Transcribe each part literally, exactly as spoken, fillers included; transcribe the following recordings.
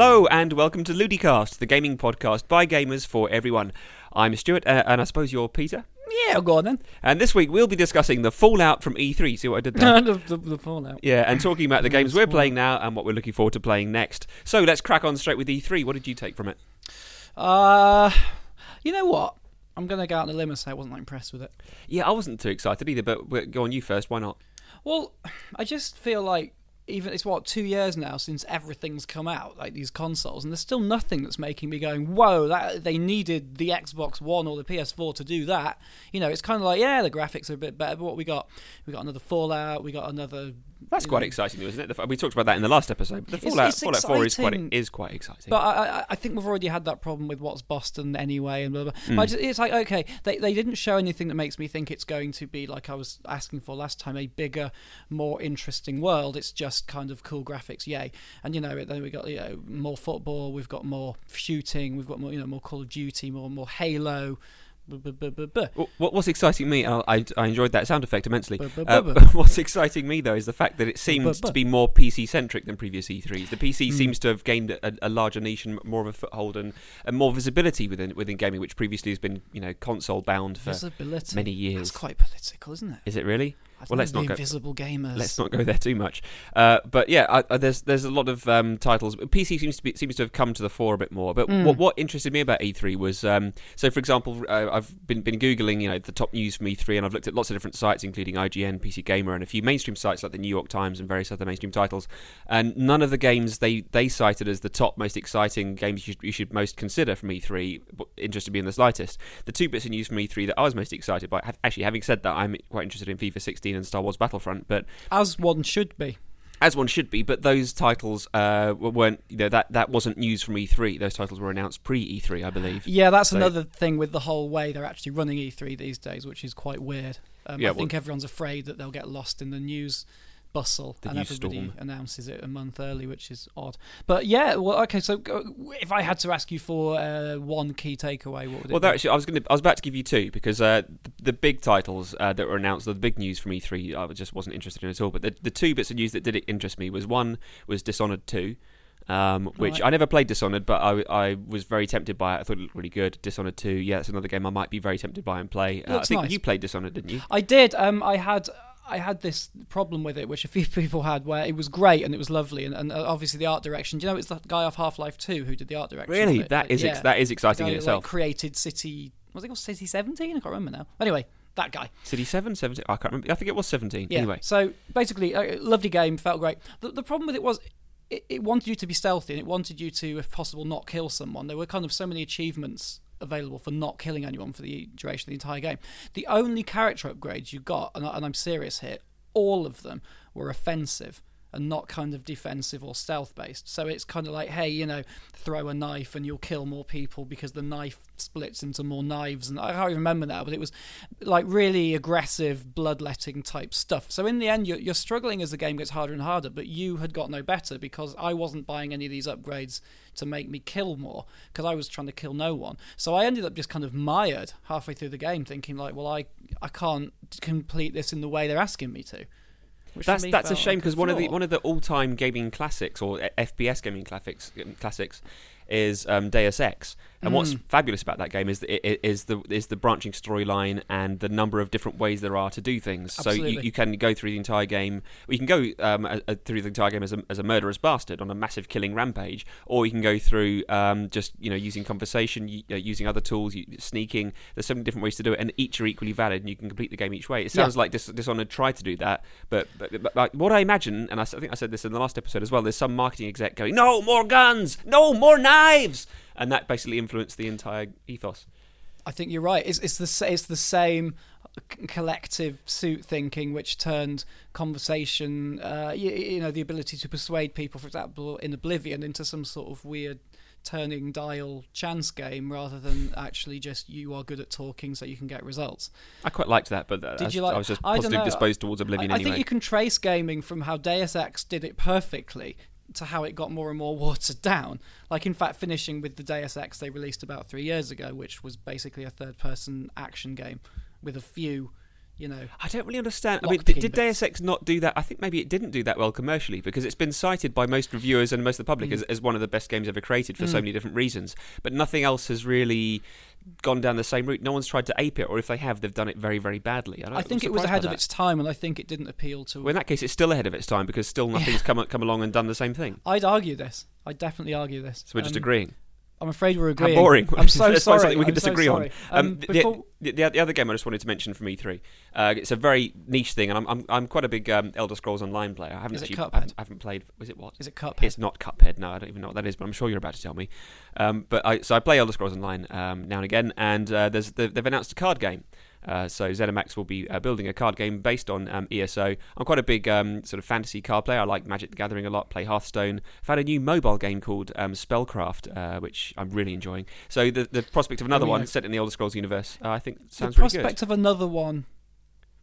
Hello and welcome to Ludicast, the gaming podcast by gamers for everyone. I'm Stuart, uh, and I suppose you're Peter? Yeah, I'll go on then. And this week we'll be discussing the fallout from E three. See what I did there? the, the, the fallout. Yeah, and talking about the games we're playing now and what we're looking forward to playing next. So let's crack on straight with E three. What did you take from it? Uh, you know what? I'm going to go out on a limb and say I wasn't that impressed with it. Yeah, I wasn't too excited either, but go on, you first. Why not? Well, I just feel like even it's what two years now since everything's come out, like these consoles, and there's still nothing that's making me going, whoa, that they needed the Xbox One or the P S four to do that. You know, it's kind of like, yeah, the graphics are a bit better, but what we got, we got another Fallout, we got another. That's quite know, exciting, isn't it? We talked about that in the last episode. The Fallout, it's, it's Fallout Four is quite is quite exciting, but I, I think we've already had that problem with what's Boston anyway, and blah blah. Mm. But I just, it's like okay, they they didn't show anything that makes me think it's going to be like I was asking for last time, a bigger, more interesting world. It's just kind of cool graphics, yay! And you know, then we got you know more football, we've got more shooting, we've got more you know more Call of Duty, more more Halo. What's exciting me, I, I enjoyed that sound effect immensely. Uh, what's exciting me though is the fact that it seems to be more P C centric than previous E threes. The P C mm. seems to have gained a, a larger niche and more of a foothold and, and more visibility within within gaming, which previously has been you know console bound for visibility. Many years. That's quite political, isn't it? Is it really? I well, let's not go. Invisible gamers. Let's not go there too much. Uh, but yeah, I, I, there's there's a lot of um, titles. P C seems to be seems to have come to the fore a bit more. But mm. what what interested me about E three was um, so for example, uh, I've been been googling you know the top news from E three, and I've looked at lots of different sites, including I G N, P C Gamer, and a few mainstream sites like the New York Times and various other mainstream titles. And none of the games they, they cited as the top most exciting games you should, you should most consider from E three interested me in the slightest. The two bits of news from E three that I was most excited by, have, actually, having said that, I'm quite interested in FIFA sixteen. And Star Wars Battlefront, but as one should be, as one should be, but those titles uh, weren't. You know that, that wasn't news from E three. Those titles were announced pre E three, I believe. Yeah, that's so. Another thing with the whole way they're actually running E three these days, which is quite weird. Um, yeah, I think well, everyone's afraid that they'll get lost in the news bustle, the and everybody storm. Announces it a month early, which is odd. But yeah, well, okay. So if I had to ask you for uh, one key takeaway, what would it well, be? Well, actually, I was going to, I was about to give you two because uh, the, the big titles uh, that were announced, the big news from E three, I just wasn't interested in at all. But the, the two bits of news that did interest me was one was Dishonored two. Um, which right. I never played Dishonored, but I, I was very tempted by it. I thought it looked really good. Dishonored two, yeah, that's another game I might be very tempted by and play. Uh, I think nice. You played Dishonored, didn't you? I did. Um, I had I had this problem with it, which a few people had, where it was great and it was lovely, and, and obviously the art direction. Do you know it's that guy off Half-Life two who did the art direction? Really, that like, is yeah. ex- that is exciting in itself. Like, created City, was it called City seventeen? I can't remember now. Anyway. That guy. City seven, seventeen? I can't remember. I think it was seventeen. Yeah. Anyway. So basically, uh, lovely game, felt great. The, the problem with it was it, it wanted you to be stealthy and it wanted you to, if possible, not kill someone. There were kind of so many achievements available for not killing anyone for the duration of the entire game. The only character upgrades you got, and, I, and I'm serious here, all of them were offensive and not kind of defensive or stealth-based. So it's kind of like, hey, you know, throw a knife and you'll kill more people because the knife splits into more knives. And I can't remember now, but it was like really aggressive bloodletting type stuff. So in the end, you're, you're struggling as the game gets harder and harder, but you had got no better because I wasn't buying any of these upgrades to make me kill more because I was trying to kill no one. So I ended up just kind of mired halfway through the game thinking like, well, I, I can't complete this in the way they're asking me to. Which that's that's a shame because like one of the one of the all-time gaming classics or F P S gaming classics classics is um, Deus Ex, and mm. what's fabulous about that game is the, is the is the branching storyline and the number of different ways there are to do things. Absolutely. So you, you can go through the entire game. You can go um, a, a, through the entire game as a, as a murderous bastard on a massive killing rampage, or you can go through um, just you know using conversation, you, uh, using other tools, you, sneaking. There's so many different ways to do it, and each are equally valid, and you can complete the game each way. It sounds yeah. like Dis- Dishonored tried to do that, but, but, but, but what I imagine, and I, I think I said this in the last episode as well, there's some marketing exec going, "No more guns, no more knives." Lives! And that basically influenced the entire ethos. I think you're right. It's, it's the it's the same collective suit thinking which turned conversation, uh, you, you know, the ability to persuade people, for example, in Oblivion, into some sort of weird turning dial chance game rather than actually just you are good at talking so you can get results. I quite liked that, but that, did I, you like, I was just positively disposed towards Oblivion I, I anyway. I think you can trace gaming from how Deus Ex did it perfectly to how it got more and more watered down. Like, in fact, finishing with the Deus Ex they released about three years ago, which was basically a third-person action game with a few you know. I don't really understand. I mean, did, did Deus Ex not do that? I think maybe it didn't do that well commercially, because it's been cited by most reviewers and most of the public mm. as, as one of the best games ever created for mm. so many different reasons. But nothing else has really gone down the same route. No one's tried to ape it, or if they have, they've done it very, very badly. I, don't, I think it was ahead of its time, and I think it didn't appeal to... Well, in that case, it's still ahead of its time, because still nothing's come come along and done the same thing. I'd argue this. I'd definitely argue this. So we're um, just agreeing. I'm afraid we're agreeing. How boring. I'm so Let's sorry. Find something we can I'm disagree so on. Um, um, before... the, the, the other game I just wanted to mention from E three, uh, it's a very niche thing, and I'm I'm, I'm quite a big um, Elder Scrolls Online player. I haven't is it actually, Cuphead? I haven't, I haven't played. Is it what? Is it Cuphead? It's not Cuphead. No, I don't even know what that is, but I'm sure you're about to tell me. Um, but I, so I play Elder Scrolls Online um, now and again, and uh, there's the, they've announced a card game. Uh, so ZeniMax will be uh, building a card game based on um, E S O. I'm quite a big um, sort of fantasy card player. I like Magic the Gathering a lot, play Hearthstone. I've had a new mobile game called um, Spellcraft, uh, which I'm really enjoying. So the, the prospect of another oh, yeah. one set in the Elder Scrolls universe, uh, I think sounds really good. The prospect of another one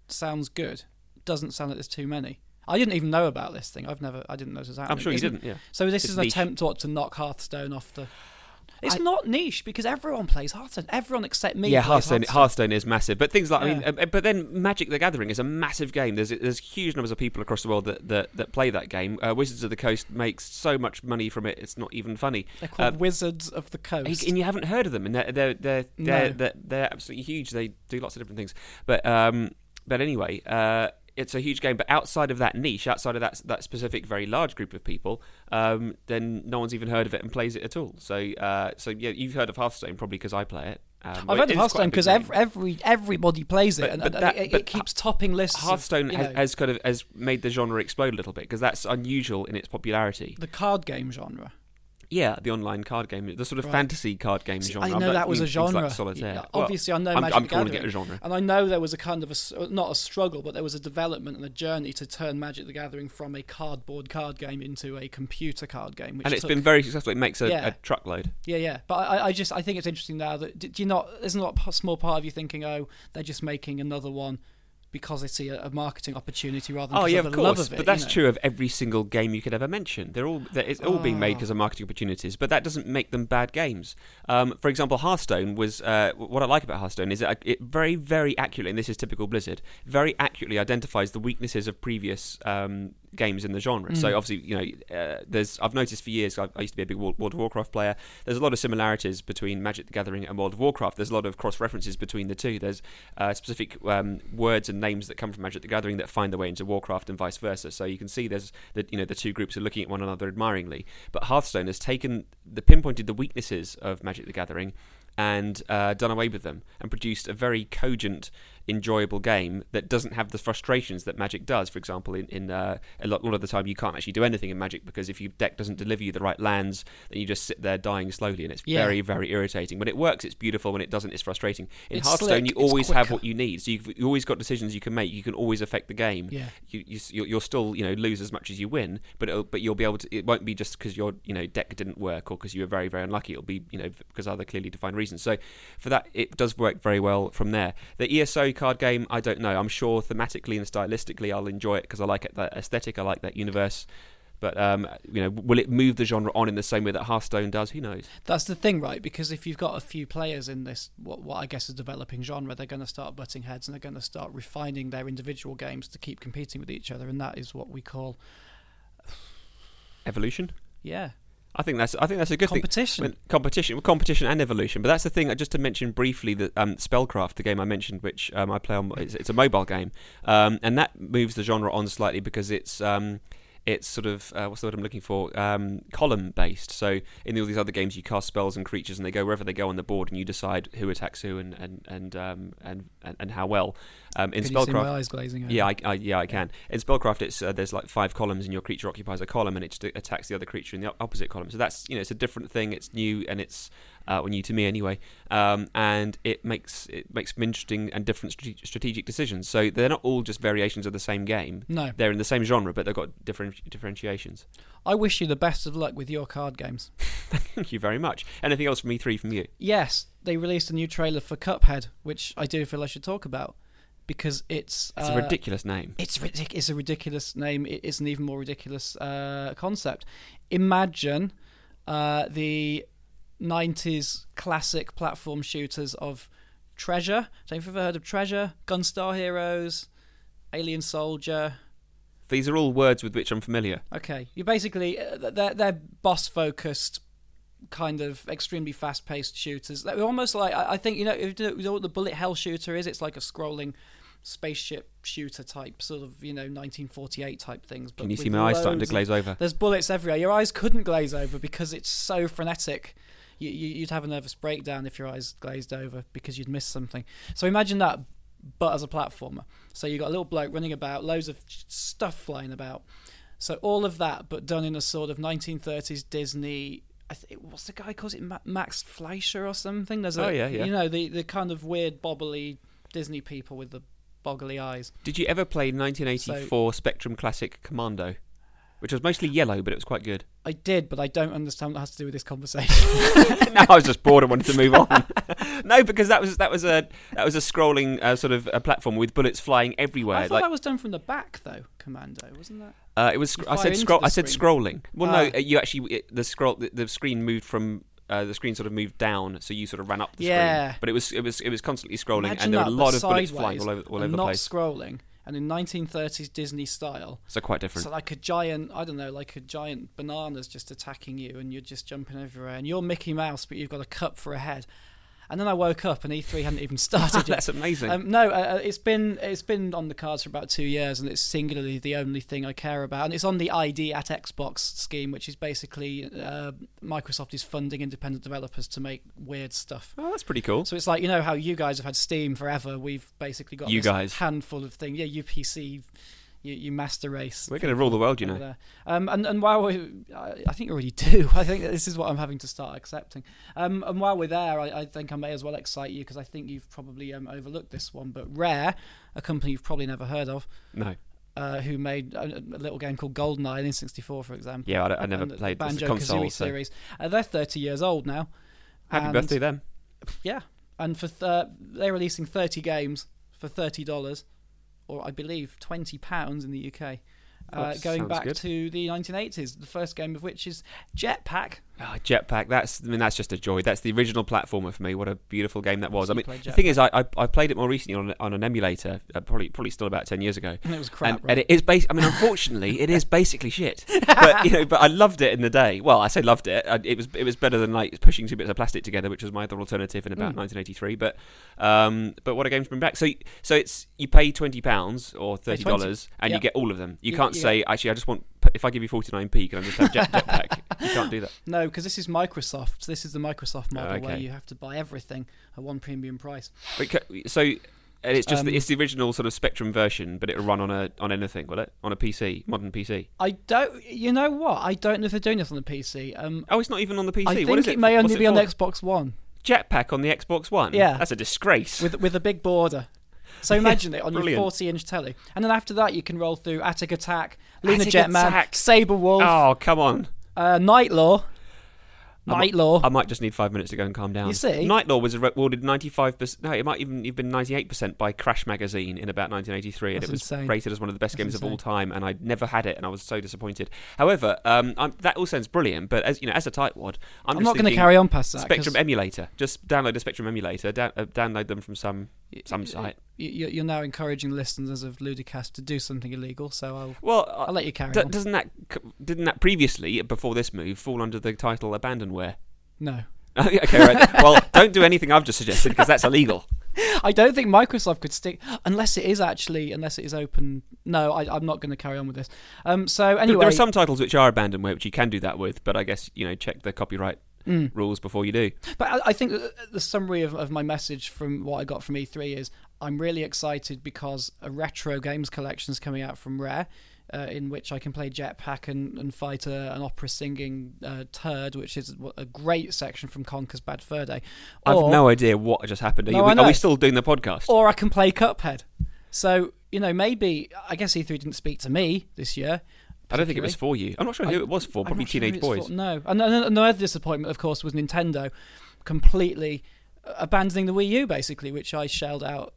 sounds good. Doesn't sound like there's too many. I didn't even know about this thing. I've never, I didn't know this was happening. I'm sure you Isn't, didn't, yeah. So this it's is an niche. attempt what, to knock Hearthstone off the... It's I, not niche, because everyone plays Hearthstone. Everyone except me. Yeah, plays Hearthstone. Hearthstone. Hearthstone is massive, but things like yeah. I mean, but then Magic the Gathering is a massive game. There's there's huge numbers of people across the world that that, that play that game. Uh, Wizards of the Coast makes so much money from it; it's not even funny. They're called uh, Wizards of the Coast, and you haven't heard of them. And they're they're they're they're, no. they're, they're absolutely huge. They do lots of different things. But um, but anyway. Uh, It's a huge game, but outside of that niche, outside of that that specific very large group of people, um, then no one's even heard of it and plays it at all. So, uh, so yeah, you've heard of Hearthstone probably because I play it. Um, I've heard of Hearthstone because every, every everybody plays it, but, and, but and that, it, it keeps topping lists. Hearthstone of, you know, has, has kind of has made the genre explode a little bit, because that's unusual in its popularity. The card game genre. Yeah, the online card game, the sort of right. fantasy card game See, genre. I know that was a genre. Like Solitaire. Yeah, obviously, well, I know I'm, Magic I'm the Gathering. It a genre. And I know there was a kind of a, not a struggle, but there was a development and a journey to turn Magic the Gathering from a cardboard card game into a computer card game. Which and it's took, been very successful. It makes a, yeah. a truckload. Yeah, yeah. But I, I just, I think it's interesting now that, do you not, isn't not a small part of you thinking, oh, they're just making another one because they see a, a marketing opportunity rather than oh, yeah, of the course. love of it. But that's you know? true of every single game you could ever mention. They're all they're, it's all oh. being made because of marketing opportunities, but that doesn't make them bad games. Um, for example, Hearthstone was... Uh, what I like about Hearthstone is that it very, very accurately, and this is typical Blizzard, very accurately identifies the weaknesses of previous... Um, games in the genre. Mm. So obviously, you know, uh, there's I've noticed for years, I, I used to be a big World of Warcraft player, there's a lot of similarities between Magic the Gathering and World of Warcraft. There's a lot of cross-references between the two. There's uh, specific um, words and names that come from Magic the Gathering that find their way into Warcraft and vice versa. So you can see there's, the, you know, the two groups are looking at one another admiringly. But Hearthstone has taken, the pinpointed the weaknesses of Magic the Gathering and uh, done away with them and produced a very cogent, enjoyable game that doesn't have the frustrations that Magic does. For example, in, in uh, a lot, a lot of the time you can't actually do anything in Magic, because if your deck doesn't deliver you the right lands, then you just sit there dying slowly, and it's yeah. very, very irritating. When it works, it's beautiful. When it doesn't, it's frustrating. In it's Hearthstone, slick. You always have what you need, so you've, you've always got decisions you can make. You can always affect the game. Yeah. You, you, you'll still, you know, lose as much as you win, but it'll, but you'll be able to. It won't be just because your, you know, deck didn't work or because you were very, very unlucky. It'll be, you know, because other clearly defined reasons. So for that, it does work very well from there. The E S O card game, I don't know. I'm sure thematically and stylistically I'll enjoy it because I like it, that aesthetic, I like that universe. But, um, you know, will it move the genre on in the same way that Hearthstone does? Who knows? That's the thing, right? Because if you've got a few players in this, what, what I guess is developing genre, they're going to start butting heads and they're going to start refining their individual games to keep competing with each other. And that is what we call... evolution? Yeah. I think that's I think that's a good competition. thing. Competition. Competition. Competition and evolution. But that's the thing, just to mention briefly, that um, Spellcraft, the game I mentioned, which um, I play on, it's, it's a mobile game. Um, and that moves the genre on slightly because it's... Um, it's sort of, uh, what's the word I'm looking for, um, column-based. So in all these other games, you cast spells and creatures, and they go wherever they go on the board, and you decide who attacks who and and and um, and, and how well. Um, in can Spellcraft, you see my eyes glazing over? Yeah, I, I, yeah, I can. In Spellcraft, it's uh, there's like five columns, and your creature occupies a column, and it just attacks the other creature in the opposite column. So that's, you know, it's a different thing. It's new, and it's uh, well, new to me anyway. Um, and it makes it makes some interesting and different strategic decisions. So they're not all just variations of the same game. No, they're in the same genre, but they've got different differentiations. I wish you the best of luck with your card games. Thank you very much. Anything else from E three from you? Yes, they released a new trailer for Cuphead, which I do feel I should talk about because it's it's uh, a ridiculous name. It's ridic- It's a ridiculous name. It is an even more ridiculous uh, concept. Imagine uh, the nineties classic platform shooters of Treasure. I don't know if you've ever heard of Treasure, Gunstar Heroes, Alien Soldier. These are all words with which I'm familiar. Okay. You're basically, they're, they're boss-focused, kind of extremely fast-paced shooters. They're almost like, I think, you know, if you know what the bullet hell shooter is, it's like a scrolling spaceship shooter type, sort of, you know, nineteen forty-eight type things. But can you see my eyes starting to glaze of, over? There's bullets everywhere. Your eyes couldn't glaze over because it's so frenetic. You, you, you'd have a nervous breakdown if your eyes glazed over because you'd miss something. So imagine that, but as a platformer. So you've got a little bloke running about, loads of stuff flying about. So all of that, but done in a sort of nineteen thirties Disney... I think, what's the guy calls it? Max Fleischer or something? There's a, oh, yeah, yeah. You know, the, the kind of weird, bobbly Disney people with the boggly eyes. Did you ever play nineteen eighty-four so, Spectrum classic Commando? Which was mostly yellow, but it was quite good. I did, but I don't understand what that has to do with this conversation. No, I was just bored and wanted to move on. No, because that was that was a that was a scrolling uh, sort of a platform with bullets flying everywhere. I thought like, that was done from the back though, Commando, wasn't that? Uh, it was. I said scroll. I said scrolling. Well, ah. no, you actually it, the scroll the, the screen moved from. Uh, the screen sort of moved down, so you sort of ran up the yeah. screen. But it was it was it was constantly scrolling, imagine and there that, were a lot of bullets flying all over all over the place. Not scrolling, and in nineteen thirties Disney style, so quite different. So like a giant, I don't know, like a giant banana's just attacking you, and you're just jumping everywhere, and you're Mickey Mouse, but you've got a cup for a head. And then I woke up, and E three hadn't even started yet. That's amazing. Um, no, uh, it's been it's been on the cards for about two years, and it's singularly the only thing I care about. And it's on the I D at Xbox scheme, which is basically uh, Microsoft is funding independent developers to make weird stuff. Oh, that's pretty cool. So it's like, you know how you guys have had Steam forever. We've basically got you this guys. handful of things. Yeah, U P C. You, you master race. We're going to rule the world, you know. Um, and, and while we... I, I think you already do. I think that this is what I'm having to start accepting. Um, and while we're there, I, I think I may as well excite you because I think you've probably um, overlooked this one. But Rare, a company you've probably never heard of. No. Uh, who made a, a little game called GoldenEye in sixty-four, for example. Yeah, I, don't, I never and played the Banjo-Kazooie so. series. Uh, they're thirty years old now. Happy and, birthday, them. Yeah. And for th- they're releasing thirty games for thirty dollars. Or I believe twenty pounds in the U K, uh, oh, going back good. to the nineteen eighties. The first game of which is Jetpack. Oh, Jetpack! That's I mean that's just a joy. That's the original platformer for me. What a beautiful game that was. So I mean, the thing is, I, I I played it more recently on on an emulator, uh, probably probably still about ten years ago. And it was crap. And, right? and it is bas- I mean, unfortunately, it is basically shit. But you know, but I loved it in the day. Well, I say loved it. I, it was it was better than like pushing two bits of plastic together, which was my other alternative in about mm. nineteen eighty-three. But um, but what a game to bring back. So so it's you pay twenty pounds or thirty dollars, and yep. you get all of them. You, you can't you say get- actually, I just want. If I give you forty-nine p, can I just have jet, Jetpack? You can't do that. No, because this is Microsoft. So this is the Microsoft model oh, okay. where you have to buy everything at one premium price. Wait, so and it's just um, the, it's the original sort of Spectrum version, but it'll run on a on anything, will it? On a P C, modern P C. I don't. You know what? I don't know if they're doing this on the P C. Um, oh, it's not even on the P C. I think what is it, it may only it be on the Xbox One. Jetpack on the Xbox One. Yeah, that's a disgrace. With with a big border. So imagine it on Brilliant. your forty-inch telly. And then after that, you can roll through Attic Attack, Lunar Jetman, Sabre Wolf. Oh, come on. Uh, Knight Lore. Knight Lore. I might just need five minutes to go and calm down. You see? Knight Lore was awarded ninety-five percent... No, it might even have been ninety-eight percent by Crash Magazine in about nineteen eighty-three. That's and it was insane. rated as one of the best That's games insane. of all time, and I never had it, and I was so disappointed. However, um, I'm, that all sounds brilliant, but as you know, as a tightwad... I'm, I'm not going to carry on past that. Spectrum cause... emulator. Just download a Spectrum emulator. Da- uh, download them from some... Some site. You're now encouraging listeners of Ludicast to do something illegal, so I'll well, I'll let you carry d- on. Doesn't that didn't that previously before this move fall under the title abandonware? No. Okay, right. Well, don't do anything I've just suggested because that's illegal. I don't think Microsoft could stick unless it is actually unless it is open. No, I, I'm not going to carry on with this. Um. So anyway, there are some titles which are abandonware which you can do that with, but I guess you know check the copyright. Mm. rules before you do. But I, I think the summary of, of my message from what I got from E three is I'm really excited because a retro games collection is coming out from Rare uh, in which I can play Jetpack and, and fight a, an opera singing uh, turd, which is a great section from Conker's Bad Fur Day. Or, I've no idea what just happened. Are, no, you, are we still doing the podcast? Or I can play Cuphead. So, you know, maybe I guess E three didn't speak to me this year. I don't think it was for you. I'm not sure who I, it was for. Probably sure teenage boys. For, no, and another disappointment, of course, was Nintendo completely abandoning the Wii U, basically, which I shelled out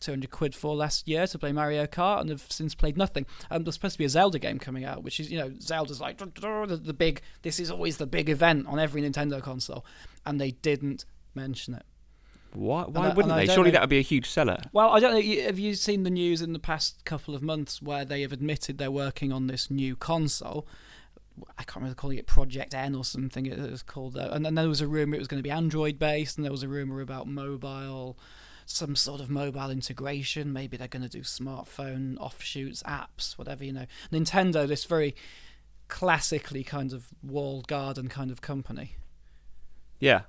two hundred quid for last year to play Mario Kart, and have since played nothing. Um, there's supposed to be a Zelda game coming out, which is, you know, Zelda's like the, the big. This is always the big event on every Nintendo console, and they didn't mention it. Why, why and, wouldn't and they? Surely know. That would be a huge seller. Well, I don't know. Have you seen the news in the past couple of months where they have admitted they're working on this new console? I can't remember calling it Project N or something it was called. And then there was a rumour it was going to be Android-based, and there was a rumour about mobile, some sort of mobile integration. Maybe they're going to do smartphone offshoots, apps, whatever, you know. Nintendo, this very classically kind of walled garden kind of company. Yeah.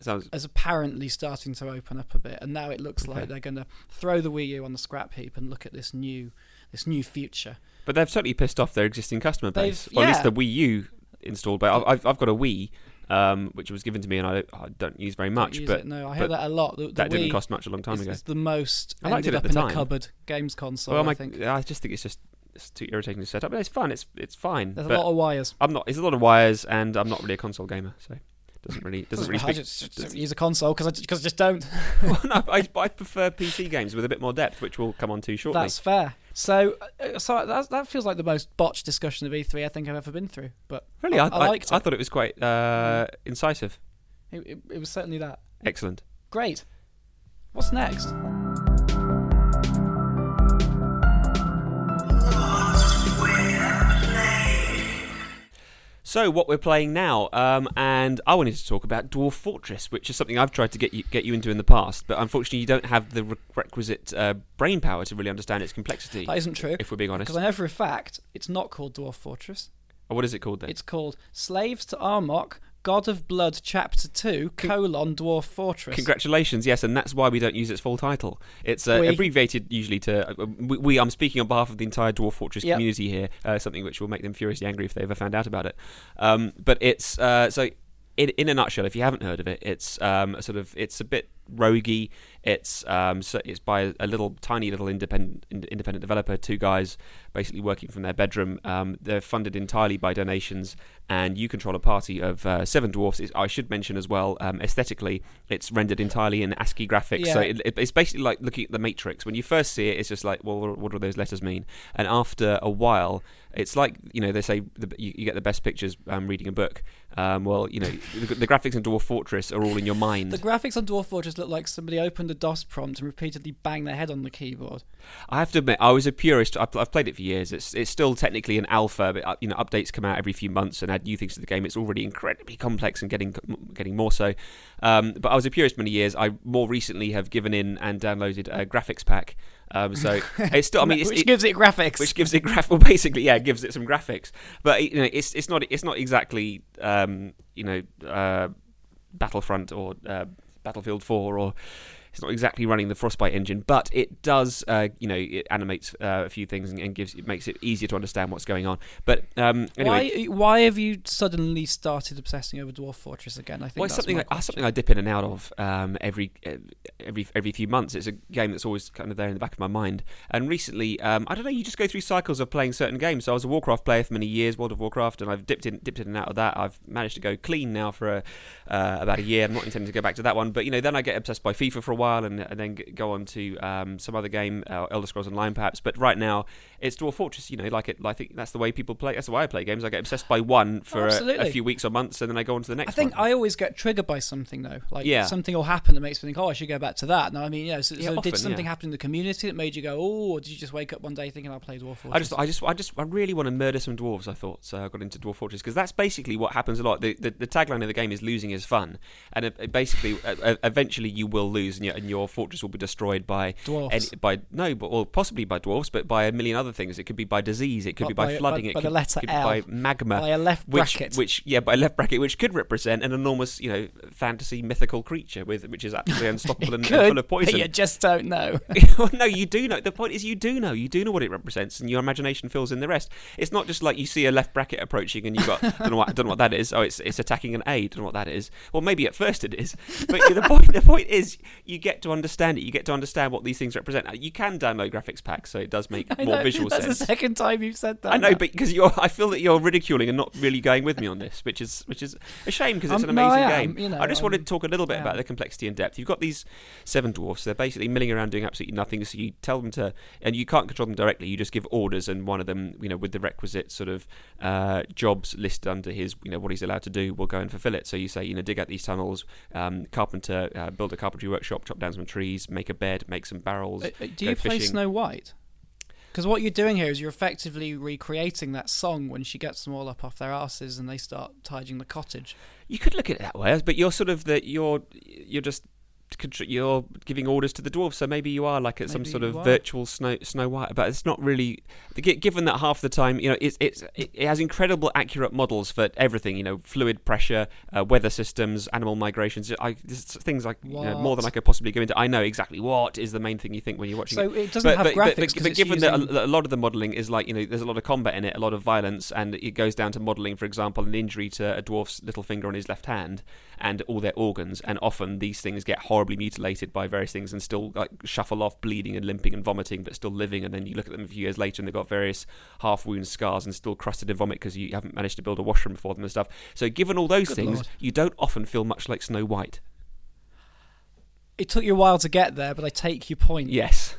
Sounds... as apparently starting to open up a bit, and now it looks okay. like they're going to throw the Wii U on the scrap heap and look at this new this new future. But they've certainly pissed off their existing customer base, yeah. or at least the Wii U installed base. I've, I've got a Wii, um, which was given to me, and I don't, I don't use very much. Use but it, no, I hear that a lot. The, the that Wii didn't cost much a long time is, ago. It's the most I ended it up in time. a cupboard games console. Well, I, I think I just think it's just. It's too irritating to set up, but it's fun. It's it's fine. There's a lot of wires. I'm not. It's a lot of wires, and I'm not really a console gamer, so doesn't really doesn't really. I just, just doesn't use a console because I, I just don't. Well, no, I, I prefer P C games with a bit more depth, which we'll come on to shortly. That's fair. So, so that that feels like the most botched discussion of E three I think I've ever been through. But really, I, I, I liked. I, it. I thought it was quite uh, incisive. It, it, it was certainly that. Excellent. Great. What's next? So what we're playing now, um, and I wanted to talk about Dwarf Fortress, which is something I've tried to get you get you into in the past, but unfortunately you don't have the re- requisite uh, brain power to really understand its complexity. That isn't true. If we're being honest. Because I know for a fact it's not called Dwarf Fortress. Oh, what is it called then? It's called Slaves to Armok, God of Blood, Chapter two, colon, Dwarf Fortress. Congratulations, yes, and that's why we don't use its full title. It's uh, abbreviated usually to... Uh, we, we. I'm speaking on behalf of the entire Dwarf Fortress yep. community here, uh, something which will make them furiously angry if they ever found out about it. Um, but it's... Uh, so, in, in a nutshell, if you haven't heard of it, it's um, sort of... It's a bit roguey. It's um, so it's by a little, tiny little independent independent developer, two guys basically working from their bedroom. Um, they're funded entirely by donations, and you control a party of uh, seven dwarfs. It's, I should mention as well, um, aesthetically, it's rendered entirely in ASCII graphics. Yeah. So it, it, it's basically like looking at the Matrix. When you first see it, it's just like, well, what do those letters mean? And after a while, it's like, you know, they say the, you, you get the best pictures um, reading a book. Um, well, you know, the, the graphics in Dwarf Fortress are all in your mind. The graphics on Dwarf Fortress look like somebody opened a DOS prompt and repeatedly banged their head on the keyboard. I have to admit, I was a purist. I've played it for years. It's it's still technically an alpha, but you know, updates come out every few months and add new things to the game. It's already incredibly complex and getting getting more so. Um, but I was a purist many years. I more recently have given in and downloaded a graphics pack. Um, so it's still, I mean, it's, which it, gives it graphics, which gives it graph. Well, basically, yeah, it gives it some graphics. But you know, it's it's not it's not exactly um, you know uh, Battlefront or uh, Battlefield four or. It's not exactly running the Frostbite engine, but it does, uh, you know, it animates uh, a few things and, and gives it makes it easier to understand what's going on. But um, anyway, why, why have you suddenly started obsessing over Dwarf Fortress again? I think well, that's something I, something I dip in and out of um, every every every few months. It's a game that's always kind of there in the back of my mind. And recently, um, I don't know, you just go through cycles of playing certain games. So I was a Warcraft player for many years, World of Warcraft, and I've dipped in dipped in and out of that. I've managed to go clean now for a, uh, about a year. I'm not intending to go back to that one, but you know, then I get obsessed by FIFA for a while. While and, and then go on to um, some other game, uh, Elder Scrolls Online perhaps. But right now, it's Dwarf Fortress. You know, like it. I think that's the way people play. That's the way I play games. I get obsessed by one for oh, a, a few weeks or months, and then I go on to the next. I think one. I always get triggered by something though. Like yeah. something will happen that makes me think, oh, I should go back to that. No, I mean, you know, so, yeah, so often, did something yeah. happen in the community that made you go, oh, or did you just wake up one day thinking I'll play Dwarf Fortress? I just, I just, I just, I really want to murder some dwarves. I thought so. I got into Dwarf Fortress because that's basically what happens a lot. The, the, the tagline of the game is "Losing is fun," and it, it basically, uh, eventually, you will lose. And your, and your fortress will be destroyed by dwarves. Any, by no, but or possibly by dwarves, but by a million other things. It could be by disease. It could but be by, by flooding. By, it by could, the letter could L, be by magma. By a left which, bracket. Which yeah, by a left bracket, which could represent an enormous, you know, fantasy mythical creature with which is absolutely unstoppable and, could, and full of poison. But you just don't know. Well, no, you do know. The point is, you do know. You do know what it represents, and your imagination fills in the rest. It's not just like you see a left bracket approaching, and you got don't know what don't know what that is. Oh, it's it's attacking an A. Don't know what that is. Well, maybe at first it is, but the point the point is. You get to understand it. You get to understand what these things represent. You can download graphics packs, so it does make I more know, visual that's sense. That's the second time you've said that. I know, now. But because you're, I feel that you're ridiculing and not really going with me on this, which is which is a shame because it's um, an amazing no, I am, game. You know, I just um, wanted to talk a little bit yeah. about the complexity and depth. You've got these seven dwarfs. They're basically milling around doing absolutely nothing. So you tell them to, and you can't control them directly. You just give orders, and one of them, you know, with the requisite sort of uh, jobs listed under his, you know, what he's allowed to do, will go and fulfill it. So you say, you know, dig out these tunnels, um, carpenter, uh, build a carpentry workshop. chop down some trees, make a bed, make some barrels. Uh, do you play fishing. Snow White? Because what you're doing here is you're effectively recreating that song when she gets them all up off their asses and they start tidying the cottage. You could look at it that way, but you're sort of the you're you're just you're giving orders to the dwarves, so maybe you are like at maybe some sort of are. virtual Snow Snow White. But it's not really, given that half the time, you know, it's it's it has incredible accurate models for everything. You know, fluid pressure, uh, weather systems, animal migrations. I things like you know, more than I could possibly go into. I know exactly what is the main thing you think when you're watching. So it, it doesn't but, have but, graphics. But, but, but given using... that a lot of the modelling is like, you know, there's a lot of combat in it, a lot of violence, and it goes down to modelling. For example, an injury to a dwarf's little finger on his left hand, and all their organs, and often these things get horrible. Mutilated by various things and still like shuffle off bleeding and limping and vomiting but still living, and then you look at them a few years later and they've got various half wound scars and still crusted in vomit because you haven't managed to build a washroom for them and stuff. So given all those Good things Lord. You don't often feel much like Snow White. It took you a while to get there, but I take your point. Yes.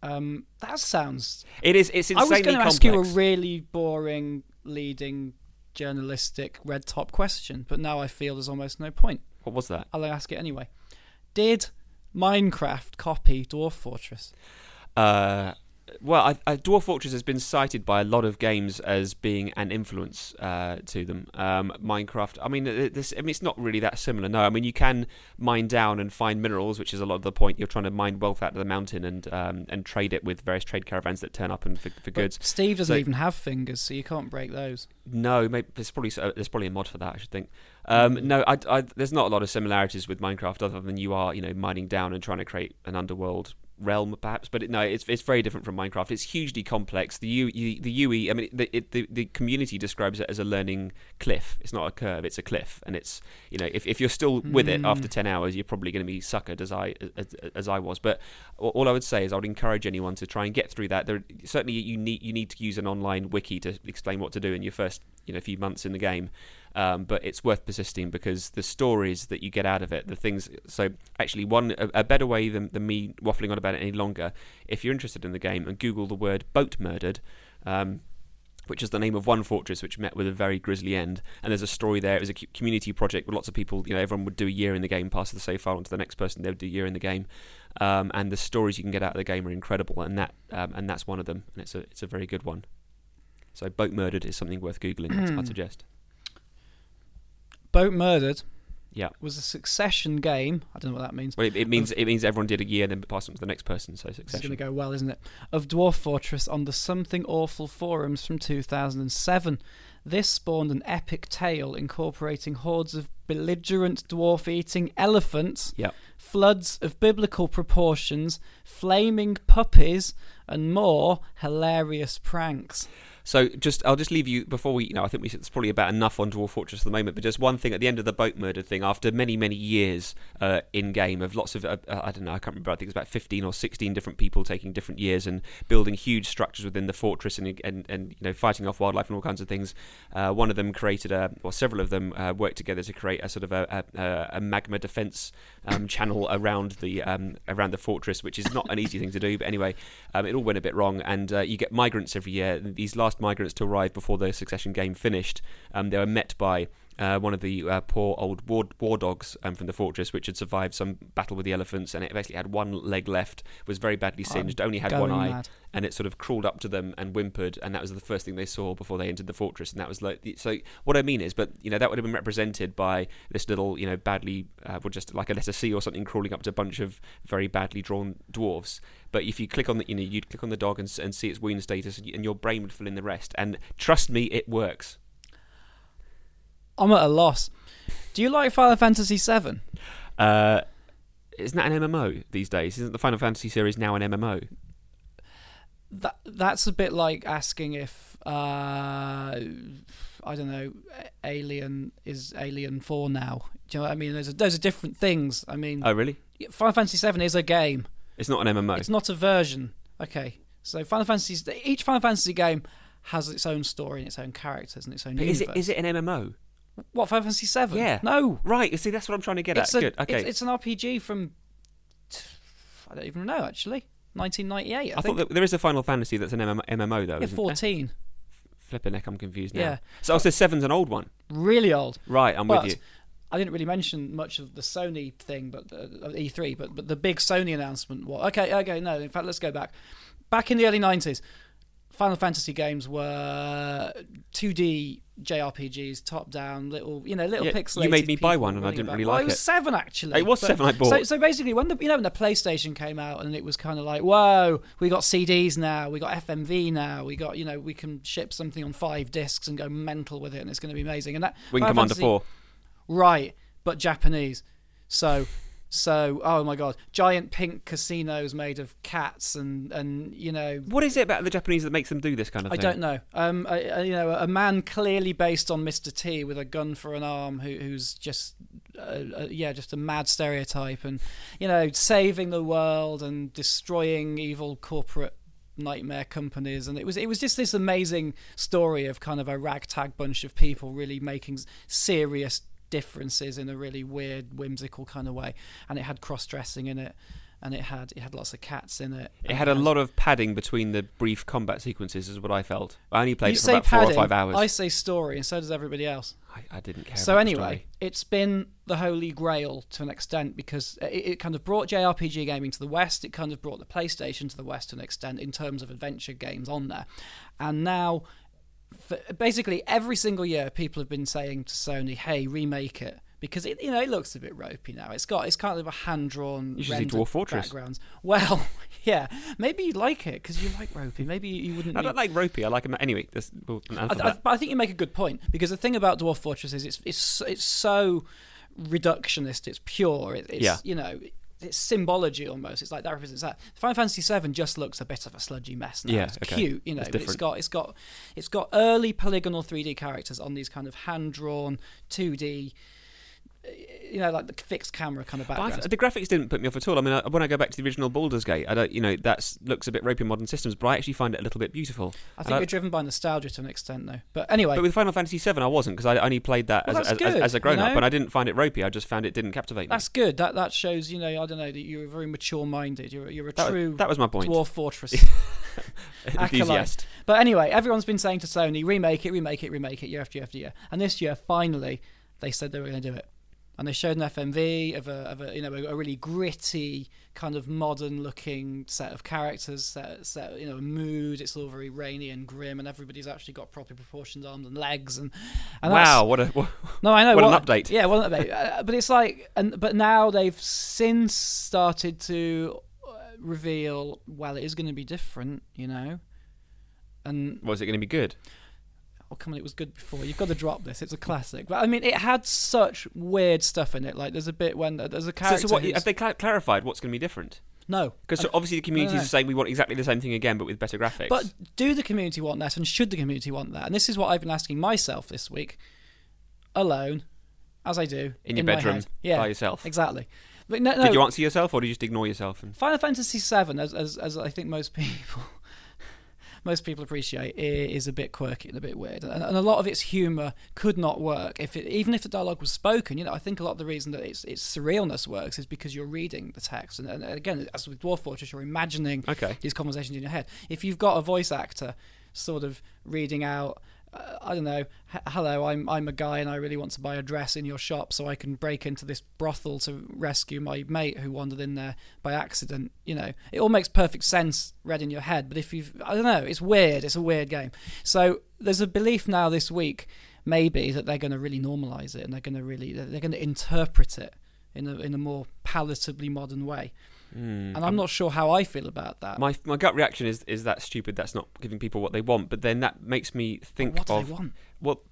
Um, that sounds it is it's insanely I was going to ask you a really boring leading journalistic red top question, but now I feel there's almost no point. What was that? I'll ask it anyway. Did Minecraft copy Dwarf Fortress? Uh, well, I, I, Dwarf Fortress has been cited by a lot of games as being an influence uh, to them. Um, Minecraft, I mean, this, I mean, it's not really that similar. No, I mean, you can mine down and find minerals, which is a lot of the point. You're trying to mine wealth out of the mountain and um, and trade it with various trade caravans that turn up and for, for goods. Steve doesn't so, even have fingers, so you can't break those. No, maybe, there's probably there's probably a mod for that, I should think. Um, no, I, I, there's not a lot of similarities with Minecraft other than you are, you know, mining down and trying to create an underworld realm, perhaps. But it, no, it's it's very different from Minecraft. It's hugely complex. The U, the U E, I mean, the, it, the the community describes it as a learning cliff. It's not a curve; it's a cliff, and it's you know, if if you're still with mm. it after ten hours, you're probably going to be suckered as I as, as I was. But all I would say is I would encourage anyone to try and get through that. There certainly you need you need to use an online wiki to explain what to do in your first you know few months in the game. Um, but it's worth persisting because the stories that you get out of it, the things. So actually, one a, a better way than, than me waffling on about it any longer. If you're interested in the game, and Google the word "Boatmurdered," um, which is the name of one fortress which met with a very grisly end. And there's a story there. It was a community project with lots of people. You know, everyone would do a year in the game, pass the save file on to the next person. They would do a year in the game, um, and the stories you can get out of the game are incredible. And that um, and that's one of them. And it's a it's a very good one. So "Boatmurdered" is something worth googling. I'd suggest. Boatmurdered, yeah, was a succession game. I don't know what that means. Well, it, it means of, it means everyone did a year, then passed on to the next person. So succession. It's going to go well, isn't it? Of Dwarf Fortress on the Something Awful forums from two thousand seven. This spawned an epic tale incorporating hordes of belligerent dwarf-eating elephants, yep. floods of biblical proportions, flaming puppies, and more hilarious pranks. So just, I'll just leave you before we, you know, I think we should, it's probably about enough on Dwarf Fortress at the moment, but just one thing at the end of the Boatmurdered thing, after many, many years uh, in-game of lots of, uh, I don't know, I can't remember, I think it's about fifteen or sixteen different people taking different years and building huge structures within the fortress and, and, and you know, fighting off wildlife and all kinds of things. Uh, one of them created, a, or several of them uh, worked together to create a sort of a, a, a magma defense um, channel around the um, around the fortress, which is not an easy thing to do, but anyway, um, it all went a bit wrong, and uh, you get migrants every year. These last migrants to arrive before the succession game finished. Um, they were met by uh, one of the uh, poor old war, war dogs um, from the fortress, which had survived some battle with the elephants, and it basically had one leg left, was very badly singed, I'm only had one eye, mad. And it sort of crawled up to them and whimpered, and that was the first thing they saw before they entered the fortress, and that was like, so what I mean is, but you know, that would have been represented by this little, you know, badly, uh, well, just like a letter C or something crawling up to a bunch of very badly drawn dwarves. But if you click on the, you know, you'd click on the dog and, and see its wound status, and your brain would fill in the rest. And trust me, it works. I'm at a loss. Do you like Final Fantasy seven? Uh, isn't that an M M O these days? Isn't the Final Fantasy series now an M M O? That that's a bit like asking if uh, I don't know, Alien is Alien four now. Do you know what I mean? Those are those are different things. I mean, oh really? Final Fantasy seven is a game. It's not an M M O. It's not a version. Okay. So Final Fantasy, each Final Fantasy game has its own story and its own characters and its own but universe. Is it, is it an M M O? What, Final Fantasy seven? Yeah. No. Right. You see, that's what I'm trying to get it's at. A, Good. Okay. It's, it's an R P G from, I don't even know, actually. nineteen ninety-eight, I, I think. Thought that there is a Final Fantasy that's an M M O, though, yeah, isn't fourteen. There? Flipping heck, I'm confused now. Yeah. So, so seven's an old one. Really old. Right, I'm but, with you. I didn't really mention much of the Sony thing, but uh, E three, but but the big Sony announcement was, okay, okay, no, in fact, let's go back. Back in the early nineties, Final Fantasy games were two D J R P Gs, top-down, little, you know, little yeah, pixelated. You made me buy one, and I didn't about. really like well, it. It was seven, actually. It was but, seven I bought. So, so basically, when the you know when the PlayStation came out, and it was kind of like, whoa, we got C Ds now, we got F M V now, we got, you know, we can ship something on five discs and go mental with it, and it's going to be amazing. And that Wing Final Commander Fantasy, four, right? But Japanese, so. So, oh my God, giant pink casinos made of cats and, and you know... What is it about the Japanese that makes them do this kind of thing? I don't know. Um, I, I, you know, a man clearly based on Mister T with a gun for an arm who, who's just, uh, uh, yeah, just a mad stereotype and, you know, saving the world and destroying evil corporate nightmare companies, and it was it was just this amazing story of kind of a ragtag bunch of people really making serious differences in a really weird, whimsical kind of way, and it had cross-dressing in it, and it had it had lots of cats in it. It had a lot of padding between the brief combat sequences, is what I felt. I only played it for about padding, four or five hours. I say story, and so does everybody else. I, I didn't care. So about anyway, the story. It's been the holy grail to an extent because it, it kind of brought J R P G gaming to the West. It kind of brought the PlayStation to the West to an extent in terms of adventure games on there, and now. For basically every single year people have been saying to Sony, hey, remake it, because it you know it looks a bit ropey now. It's got it's kind of a hand-drawn you should see Dwarf Fortress backgrounds. Well, yeah, maybe you'd like it because you like ropey. Maybe you wouldn't. I don't need... like ropey. I like them anyway. This, we'll I, I, I think you make a good point, because the thing about Dwarf Fortress is it's it's it's so reductionist. It's pure. It, it's yeah. you know. It's symbology almost. It's like that represents that. Final Fantasy seven just looks a bit of a sludgy mess now. Yeah, it's okay. Cute, you know. It's, but it's got it's got it's got early polygonal three D characters on these kind of hand drawn two D, you know, like the fixed camera kind of background. The graphics didn't put me off at all. I mean, I, when I go back to the original Baldur's Gate, I don't, you know, that looks a bit ropey modern systems, but I actually find it a little bit beautiful. I think and you're I, driven by nostalgia to an extent, though. But anyway, but with Final Fantasy seven, I wasn't, because I only played that well, as, as, as, as a grown-up, you know? And I didn't find it ropey. I just found it didn't captivate me. That's good. That that shows, you know, I don't know, that you're very mature-minded. You're you're a that, true. That was my point. Dwarf Fortress. Enthusiast. But anyway, everyone's been saying to Sony, remake it, remake it, remake it, year after year after year, and this year finally they said they were going to do it. And they showed an F M V of a, of a you know a really gritty kind of modern looking set of characters, set, set you know a mood. It's all very rainy and grim, and everybody's actually got properly proportioned arms and legs. And, and wow, what a what, no, I know what, what an update. Yeah, what an update. uh, but it's like, and but now they've since started to reveal, well, it is going to be different, you know. And was it going to be good? Oh, come on, it was good before. You've got to drop this. It's a classic. But I mean, it had such weird stuff in it. Like, there's a bit when uh, there's a character. So, so what, have they cl- clarified what's going to be different? No. Because so obviously the community is saying we want exactly the same thing again, but with better graphics. But do the community want that, and should the community want that? And this is what I've been asking myself this week, alone, as I do. In your in bedroom, yeah, by yourself. Exactly. But no, no, did you answer yourself, or did you just ignore yourself? And... Final Fantasy seven, as, as, as I think most people... most people appreciate, it is a bit quirky and a bit weird, and, and a lot of its humour could not work if it, even if the dialogue was spoken. You know, I think a lot of the reason that its its surrealness works is because you're reading the text, and, and again, as with Dwarf Fortress, you're imagining okay. these conversations in your head. If you've got a voice actor sort of reading out, uh, I don't know, hello, I'm I'm a guy and I really want to buy a dress in your shop so I can break into this brothel to rescue my mate who wandered in there by accident. You know, it all makes perfect sense read in your head, but if you've, I don't know, it's weird, it's a weird game. So there's a belief now this week, maybe, that they're going to really normalise it, and they're going to really, they're going to interpret it in a in a more palatably modern way. Mm, and I'm, I'm not sure how I feel about that. My my gut reaction is is that stupid. That's not giving people what they want. But then that makes me think. But what of, do they want? Well,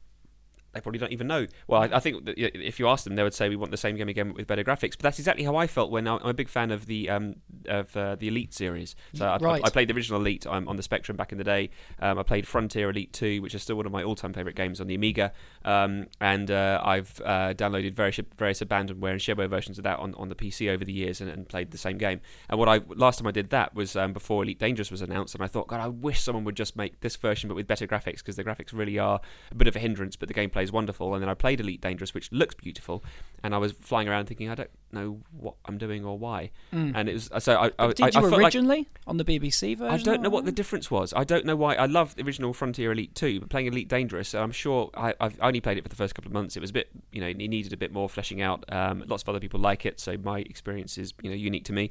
they probably don't even know. Well, I, I think that if you asked them, they would say we want the same game again with better graphics. But that's exactly how I felt when I, I'm a big fan of the um of uh, the Elite series. So I, right. I, I played the original Elite um, on the Spectrum back in the day. Um, I played Frontier Elite two, which is still one of my all-time favourite games on the Amiga. Um, and uh, I've uh, downloaded various various abandonware and shareware versions of that on, on the P C over the years, and, and played the same game. And what I last time I did that was um, before Elite Dangerous was announced, and I thought, God, I wish someone would just make this version but with better graphics, because the graphics really are a bit of a hindrance, but the gameplay is wonderful. And then I played Elite Dangerous, which looks beautiful, and I was flying around thinking, I don't know what I'm doing or why. Mm. And it was so I, I, did I, you I felt originally like, on the B B C version? I don't know what the difference was. I don't know why. I loved the original Frontier Elite two, but playing Elite Dangerous, so I'm sure I, I've only played it for the first couple of months. It was a bit, you know, it needed a bit more fleshing out. Um, lots of other people like it, so my experience is, you know, unique to me.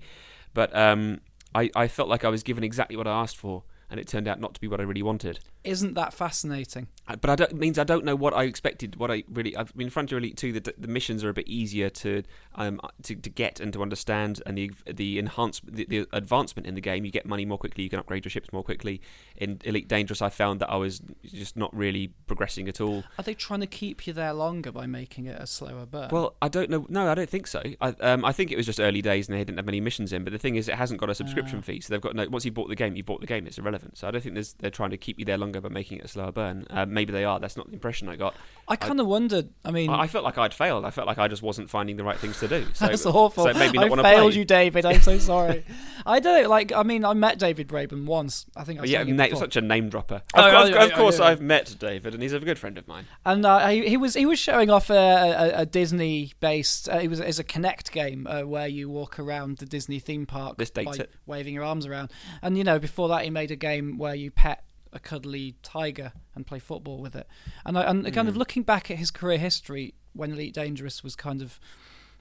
But um, I, I felt like I was given exactly what I asked for, and it turned out not to be what I really wanted. Isn't that fascinating? But I don't, it means I don't know what I expected. What I really, I mean, Frontier Elite two, the, the missions are a bit easier to um to, to get and to understand, and the the enhance the, the advancement in the game. You get money more quickly. You can upgrade your ships more quickly. In Elite Dangerous, I found that I was just not really progressing at all. Are they trying to keep you there longer by making it a slower burn? Well, I don't know. No, I don't think so. I um I think it was just early days and they didn't have many missions in. But the thing is, it hasn't got a subscription uh. fee, so they've got no. Once you bought the game, you bought the game. It's irrelevant. So I don't think there's, they're trying to keep you there longer by making it a slower burn. Uh, maybe they are. That's not the impression I got. I kind of wondered. I mean, I, I felt like I'd failed. I felt like I just wasn't finding the right things to do. So, that's awful. So maybe not I failed play. You, David. I'm so sorry. I don't know, like. I mean, I met David Braben once. I think. I was yeah, na- such a name dropper. Oh, of course, oh, oh, of course oh, oh, oh. I've met David, and he's a good friend of mine. And uh, he, he was he was showing off a, a, a Disney-based. Uh, it was is a Kinect game uh, where you walk around the Disney theme park this dates by it. waving your arms around. And you know, before that, he made a game where you pet a cuddly tiger and play football with it. And I, and kind mm. of looking back at his career history when Elite Dangerous was kind of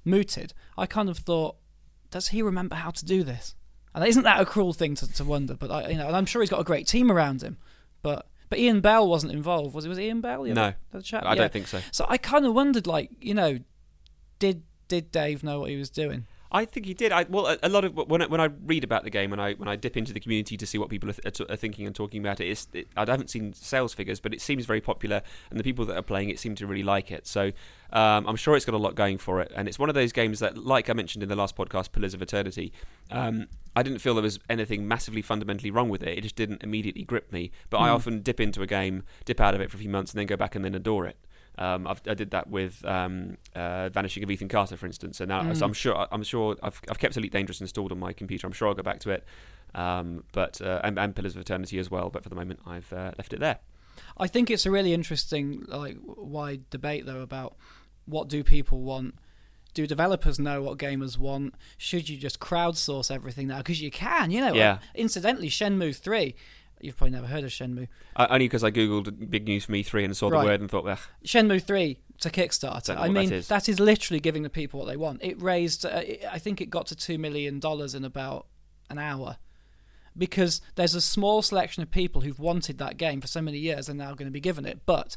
mooted, I kind of thought, does he remember how to do this? And isn't that a cruel thing to, to wonder? But I, you know, and I'm sure he's got a great team around him. But but Ian Bell wasn't involved. Was it was Ian Bell? You know, no, the chap? I yeah. don't think so. So I kind of wondered, like, you know, did did Dave know what he was doing? I think he did. I, well, a, a lot of when I, when I read about the game and I when I dip into the community to see what people are, th- are thinking and talking about it, it's, it, I haven't seen sales figures, but it seems very popular, and the people that are playing it seem to really like it. So um, I'm sure it's got a lot going for it, and it's one of those games that, like I mentioned in the last podcast, Pillars of Eternity. Um, I didn't feel there was anything massively fundamentally wrong with it. It just didn't immediately grip me. But mm. I often dip into a game, dip out of it for a few months, and then go back and then adore it. Um, I've, I did that with um, uh, Vanishing of Ethan Carter, for instance, and now mm. so I'm sure I'm sure I've, I've kept Elite Dangerous installed on my computer. I'm sure I'll go back to it, um, but uh, and, and Pillars of Eternity as well. But for the moment, I've uh, left it there. I think it's a really interesting, like, wide debate though about what do people want. Do developers know what gamers want? Should you just crowdsource everything now? Because you can, you know. Yeah. Incidentally, Shenmue three. You've probably never heard of Shenmue. Uh, only because I googled big news for E three and saw right. the word and thought, ugh. Shenmue three to Kickstarter. I mean, that is. that is literally giving the people what they want. It raised, uh, it, I think it got to two million dollars in about an hour. Because there's a small selection of people who've wanted that game for so many years and now going to be given it. But,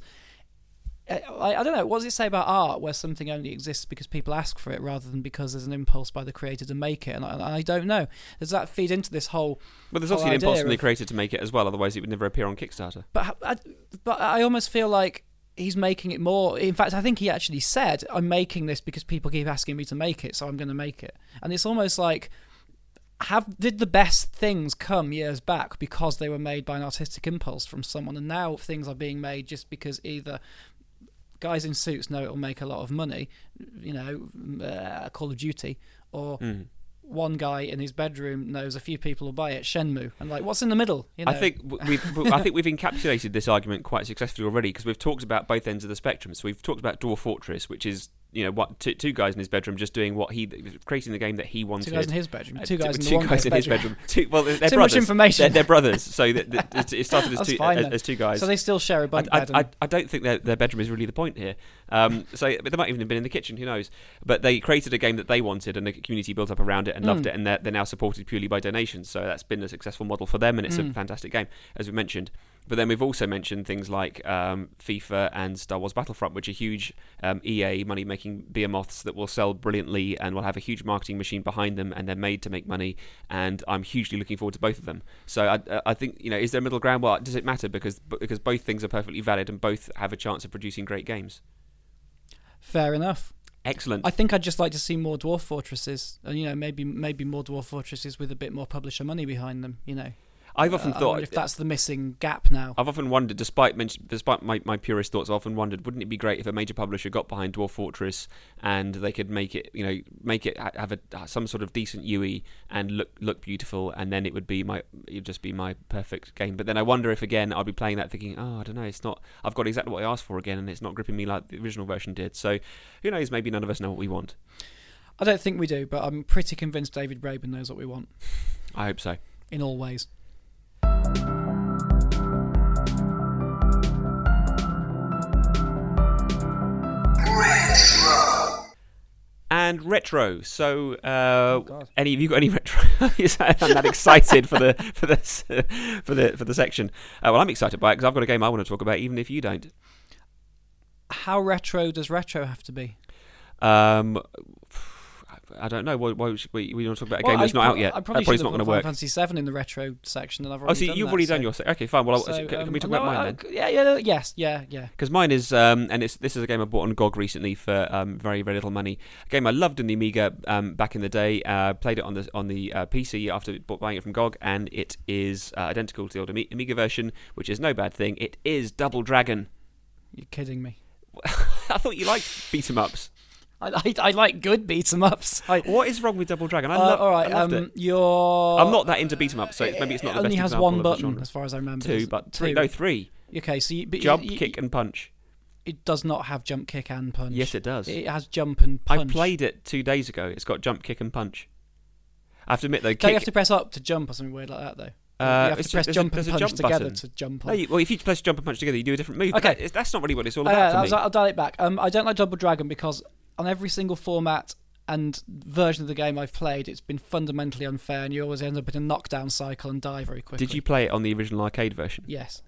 uh, I, I don't know, what does it say about art where something only exists because people ask for it rather than because there's an impulse by the creator to make it? And I, and I don't know. Does that feed into this whole... Well, there's obviously an impulse from the creator to make it as well, otherwise it would never appear on Kickstarter. But I, but I almost feel like he's making it more... In fact, I think he actually said, I'm making this because people keep asking me to make it, so I'm going to make it. And it's almost like, have did the best things come years back because they were made by an artistic impulse from someone, and now things are being made just because either... guys in suits know it'll make a lot of money, you know, uh, Call of Duty, or mm. one guy in his bedroom knows a few people will buy it, Shenmue, and like, what's in the middle? You know? I think we've, I think we've encapsulated this argument quite successfully already because we've talked about both ends of the spectrum. So we've talked about Dwarf Fortress, which is, you know, what two, two guys in his bedroom just doing what he creating the game that he wanted. Two guys in his bedroom. Two guys uh, two, in, two guys in his bedroom. Two, well, they're Too brothers. Much information. They're, they're brothers, so the, the, it started as two fine, as, as two guys. So they still share a bunk I, bed. I, I, I don't think their, their bedroom is really the point here. Um, so but they might even have been in the kitchen. Who knows? But they created a game that they wanted, and the community built up around it and mm. loved it, and they're, they're now supported purely by donations. So that's been a successful model for them, and it's mm. a fantastic game, as we mentioned. But then we've also mentioned things like um, FIFA and Star Wars Battlefront, which are huge um, E A money-making behemoths that will sell brilliantly and will have a huge marketing machine behind them, and they're made to make money. And I'm hugely looking forward to both of them. So I, I think, you know, is there middle ground? Well, does it matter? Because because both things are perfectly valid and both have a chance of producing great games. Fair enough. Excellent. I think I'd just like to see more Dwarf Fortresses, and you know, maybe maybe more Dwarf Fortresses with a bit more publisher money behind them. You know. I've often uh, thought if that's the missing gap now. I've often wondered, despite despite my, my purist thoughts, I've often wondered, wouldn't it be great if a major publisher got behind Dwarf Fortress and they could make it, you know, make it have a some sort of decent U I and look look beautiful, and then it would be my it'd just be my perfect game. But then I wonder if again I'd be playing that thinking, oh, I don't know, it's not. I've got exactly what I asked for again, and it's not gripping me like the original version did. So who knows? Maybe none of us know what we want. I don't think we do, but I'm pretty convinced David Braben knows what we want. I hope so. In all ways. And retro. So, uh, oh any have you got any retro? I'm not excited for the for this for the for the section. Uh, well, I'm excited by it because I've got a game I want to talk about, even if you don't. How retro does retro have to be? Um, I don't know. Why, why should we, we want to talk about a well, game that's I, not out yet? I probably, that probably not going to work. Final Fantasy seven in the retro section, and I've already. Oh, so done you've that, already so. done your. Okay, fine. Well, so, I, can um, we talk no, about mine I, then? Yeah, yeah, no, yes, yeah, yeah. Because mine is, um, and it's this is a game I bought on G O G recently for um, very, very little money. A game I loved in the Amiga um, back in the day. Uh, played it on the on the uh, P C after buying it from G O G, and it is uh, identical to the old Amiga version, which is no bad thing. It is Double Dragon. You're kidding me. I thought you liked beat 'em ups. I, I, I like good beat 'em ups. I, what is wrong with Double Dragon? I uh, love, all right, I loved um, it. You're, I'm not that into beat 'em ups, so it, maybe it's not it the best. It only has one button, as far as I remember. Two, but three. Two. No, three. Okay, so you, but jump, you, you, kick, and punch. It does not have jump, kick, and punch. Yes, it does. It has jump and punch. I played it two days ago. It's got jump, kick, and punch. I have to admit though, don't kick, you have to press up to jump or something weird like that though? Uh, you have to press just, jump and punch jump together button. to jump on. No, you, well, if you press jump and punch together, you do a different move. Okay, that, that's not really what it's all about. Uh, for me. I'll dial it back. Um, I don't like Double Dragon because on every single format and version of the game I've played, it's been fundamentally unfair, and you always end up in a knockdown cycle and die very quickly. Did you play it on the original arcade version? Yes.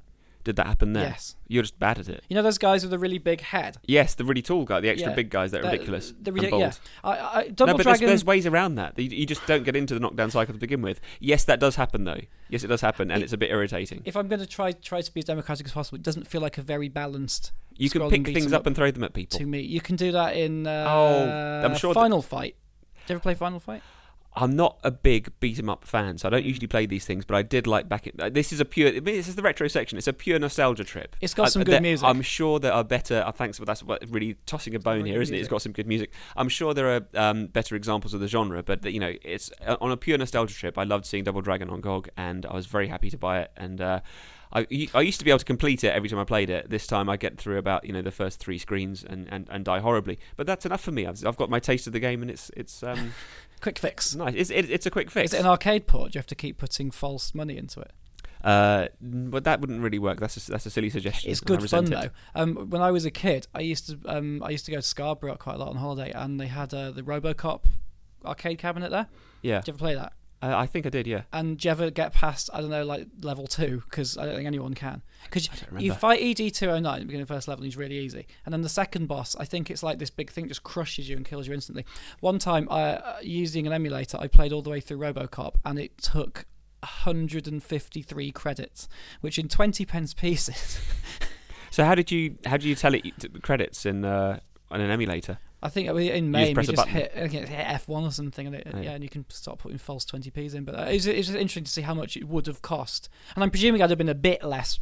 Did that happen there? Yes. You're just bad at it. You know those guys with the really big head? Yes, the really tall guy, the extra yeah. big guys that are ridiculous. The, the, and bold. Yeah. I, I, Double no, but Dragon... there's, there's ways around that. You, you just don't get into the knockdown cycle to begin with. Yes, that does happen, though. Yes, it does happen, and it, it's a bit irritating. If I'm going to try try to be as democratic as possible, it doesn't feel like a very balanced... You can pick things up, up and throw them at people. To me. You can do that in uh, oh, I'm sure Final that... Fight. Did you ever play Final Fight? I'm not a big beat-em-up fan, so I don't usually play these things, but I did like back... It, this is a pure... This is the retro section. It's a pure nostalgia trip. It's got some I, good there, music. I'm sure there are better... Uh, thanks, but that's what, really tossing a bone here, isn't it? It's got some good music. I'm sure there are um, better examples of the genre, but, you know, it's uh, on a pure nostalgia trip. I loved seeing Double Dragon on G O G, and I was very happy to buy it, and... Uh, I, I used to be able to complete it every time I played it. This time I get through about you know the first three screens and, and, and die horribly. But that's enough for me. I've, I've got my taste of the game, and it's it's um, quick fix. Nice. It's, it, it's a quick fix. Is it an arcade port? Do you have to keep putting false money into it? Uh, but that wouldn't really work. That's a, that's a silly suggestion. It's good fun it. though. Um, when I was a kid, I used to um I used to go to Scarborough quite a lot on holiday, and they had uh, the RoboCop arcade cabinet there. Yeah. Did you ever play that? Uh, I think I did, yeah. And do you ever get past, I don't know, like level two? Because I don't think anyone can. Because you fight E D two oh nine at the beginning of the first level, and he's really easy. And then the second boss, I think it's like this big thing just crushes you and kills you instantly. One time, uh, using an emulator, I played all the way through RoboCop, and it took one hundred fifty-three credits, which in twenty pence pieces. So how did you how do you tell it credits in uh, on an emulator? I think in May you just, you just hit, hit F one or something, and it, oh, yeah. yeah, and you can start putting false twenty p's in. But uh, it's it's just interesting to see how much it would have cost. And I'm presuming I'd have been a bit less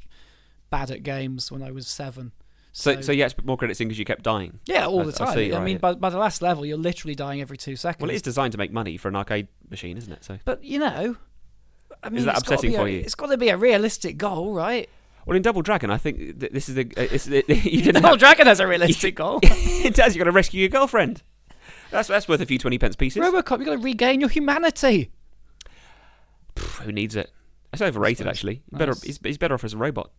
bad at games when I was seven. So, so, so yeah, it's more credits in because you kept dying. Yeah, all I, the time. I, see, I right. mean, by, by the last level, you're literally dying every two seconds. Well, it is designed to make money for an arcade machine, isn't it? So, but you know, I mean, is that upsetting for a, you? It's got to be a realistic goal, right? Well, in Double Dragon, I think th- this is the... Uh, this is the you didn't Double have, Dragon has a realistic goal. It does. You've got to rescue your girlfriend. That's that's worth a few twenty pence pieces. RoboCop, you've got to regain your humanity. Pff, who needs it? That's overrated, that's actually. Nice. Better, he's, he's better off as a robot.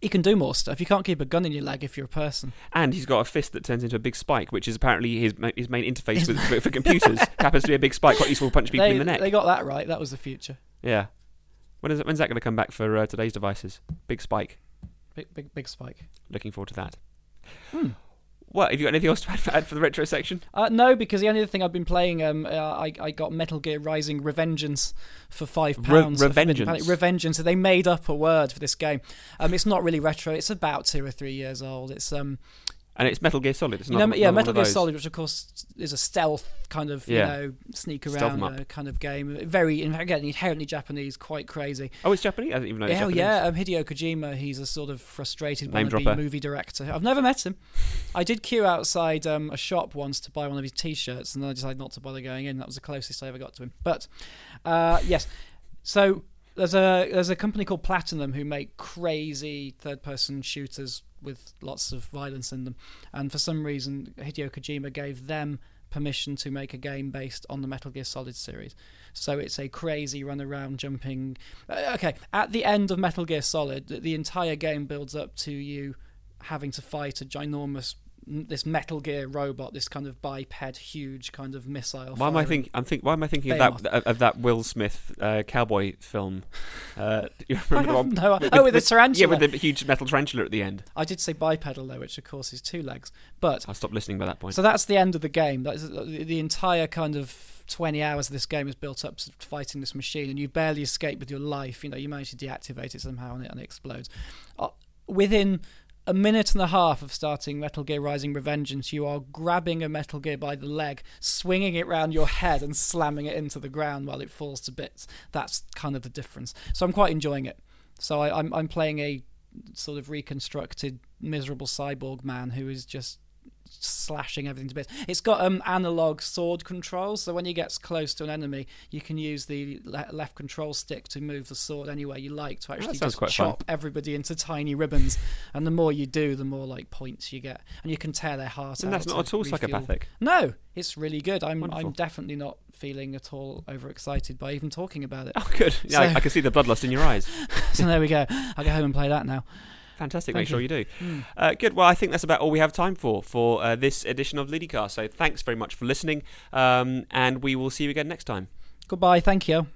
He can do more stuff. You can't keep a gun in your leg if you're a person. And he's got a fist that turns into a big spike, which is apparently his ma- his main interface with, for, for computers. Happens to be a big spike. Quite useful to punch people they, in the neck. They got that right. That was the future. Yeah. When is it, when's that going to come back for uh, today's devices? Big spike. Big, big, big spike. Looking forward to that. Hmm. What, have you got anything else to add for, add for the retro section? Uh, no, because the only other thing I've been playing, um, uh, I, I got Metal Gear Rising Revengeance for five pounds. Re- Revengeance. Revengeance. So they made up a word for this game. Um, it's not really retro. It's about two or three years old. It's... um. And it's Metal Gear Solid. It's not, know, yeah, Metal Gear Solid, which of course is a stealth kind of, yeah. you know, sneak around uh, kind of game. Very, again, inherently Japanese, quite crazy. Oh, it's Japanese? I didn't even know it's Hell Japanese. yeah. Um, Hideo Kojima, he's a sort of frustrated Name wannabe dropper. movie director. I've never met him. I did queue outside um, a shop once to buy one of his T-shirts, and then I decided not to bother going in. That was the closest I ever got to him. But, uh, yes. So... There's a there's a company called Platinum who make crazy third-person shooters with lots of violence in them, and for some reason Hideo Kojima gave them permission to make a game based on the Metal Gear Solid series. So it's a crazy run around jumping. Uh, okay, at the end of Metal Gear Solid, the entire game builds up to you having to fight a ginormous, this Metal Gear robot, this kind of biped, huge kind of missile. Why am I think? I'm think. Why am I thinking of that, of, of that Will Smith uh, cowboy film? Uh, you remember I have the one? No, oh, with the, the tarantula. Yeah, with the huge metal tarantula at the end. I did say bipedal though, which of course is two legs. But I stopped listening by that point. So that's the end of the game. That is the entire kind of twenty hours of this game is built up to fighting this machine, and you barely escape with your life. You know, you manage to deactivate it somehow, and it and it explodes uh, within a minute and a half of starting Metal Gear Rising Revengeance, you are grabbing a Metal Gear by the leg, swinging it round your head and slamming it into the ground while it falls to bits. That's kind of the difference. So I'm quite enjoying it. So I, I'm, I'm playing a sort of reconstructed, miserable cyborg man who is just slashing everything to bits. It's got um, analog sword controls, so when you get close to an enemy, you can use the le- left control stick to move the sword anywhere you like to actually just chop fun. everybody into tiny ribbons. And the more you do, the more like points you get, and you can tear their heart and out. That's not at all refuel. Psychopathic. No, it's really good. I'm Wonderful. I'm definitely not feeling at all overexcited by even talking about it. Oh, good. Yeah, so, I, I can see the bloodlust in your eyes. So there we go. I'll go home and play that now. Fantastic. Thank Make you. sure you do. Mm. Uh, good. Well, I think that's about all we have time for for uh, this edition of Ludicast. So thanks very much for listening, um, and we will see you again next time. Goodbye. Thank you.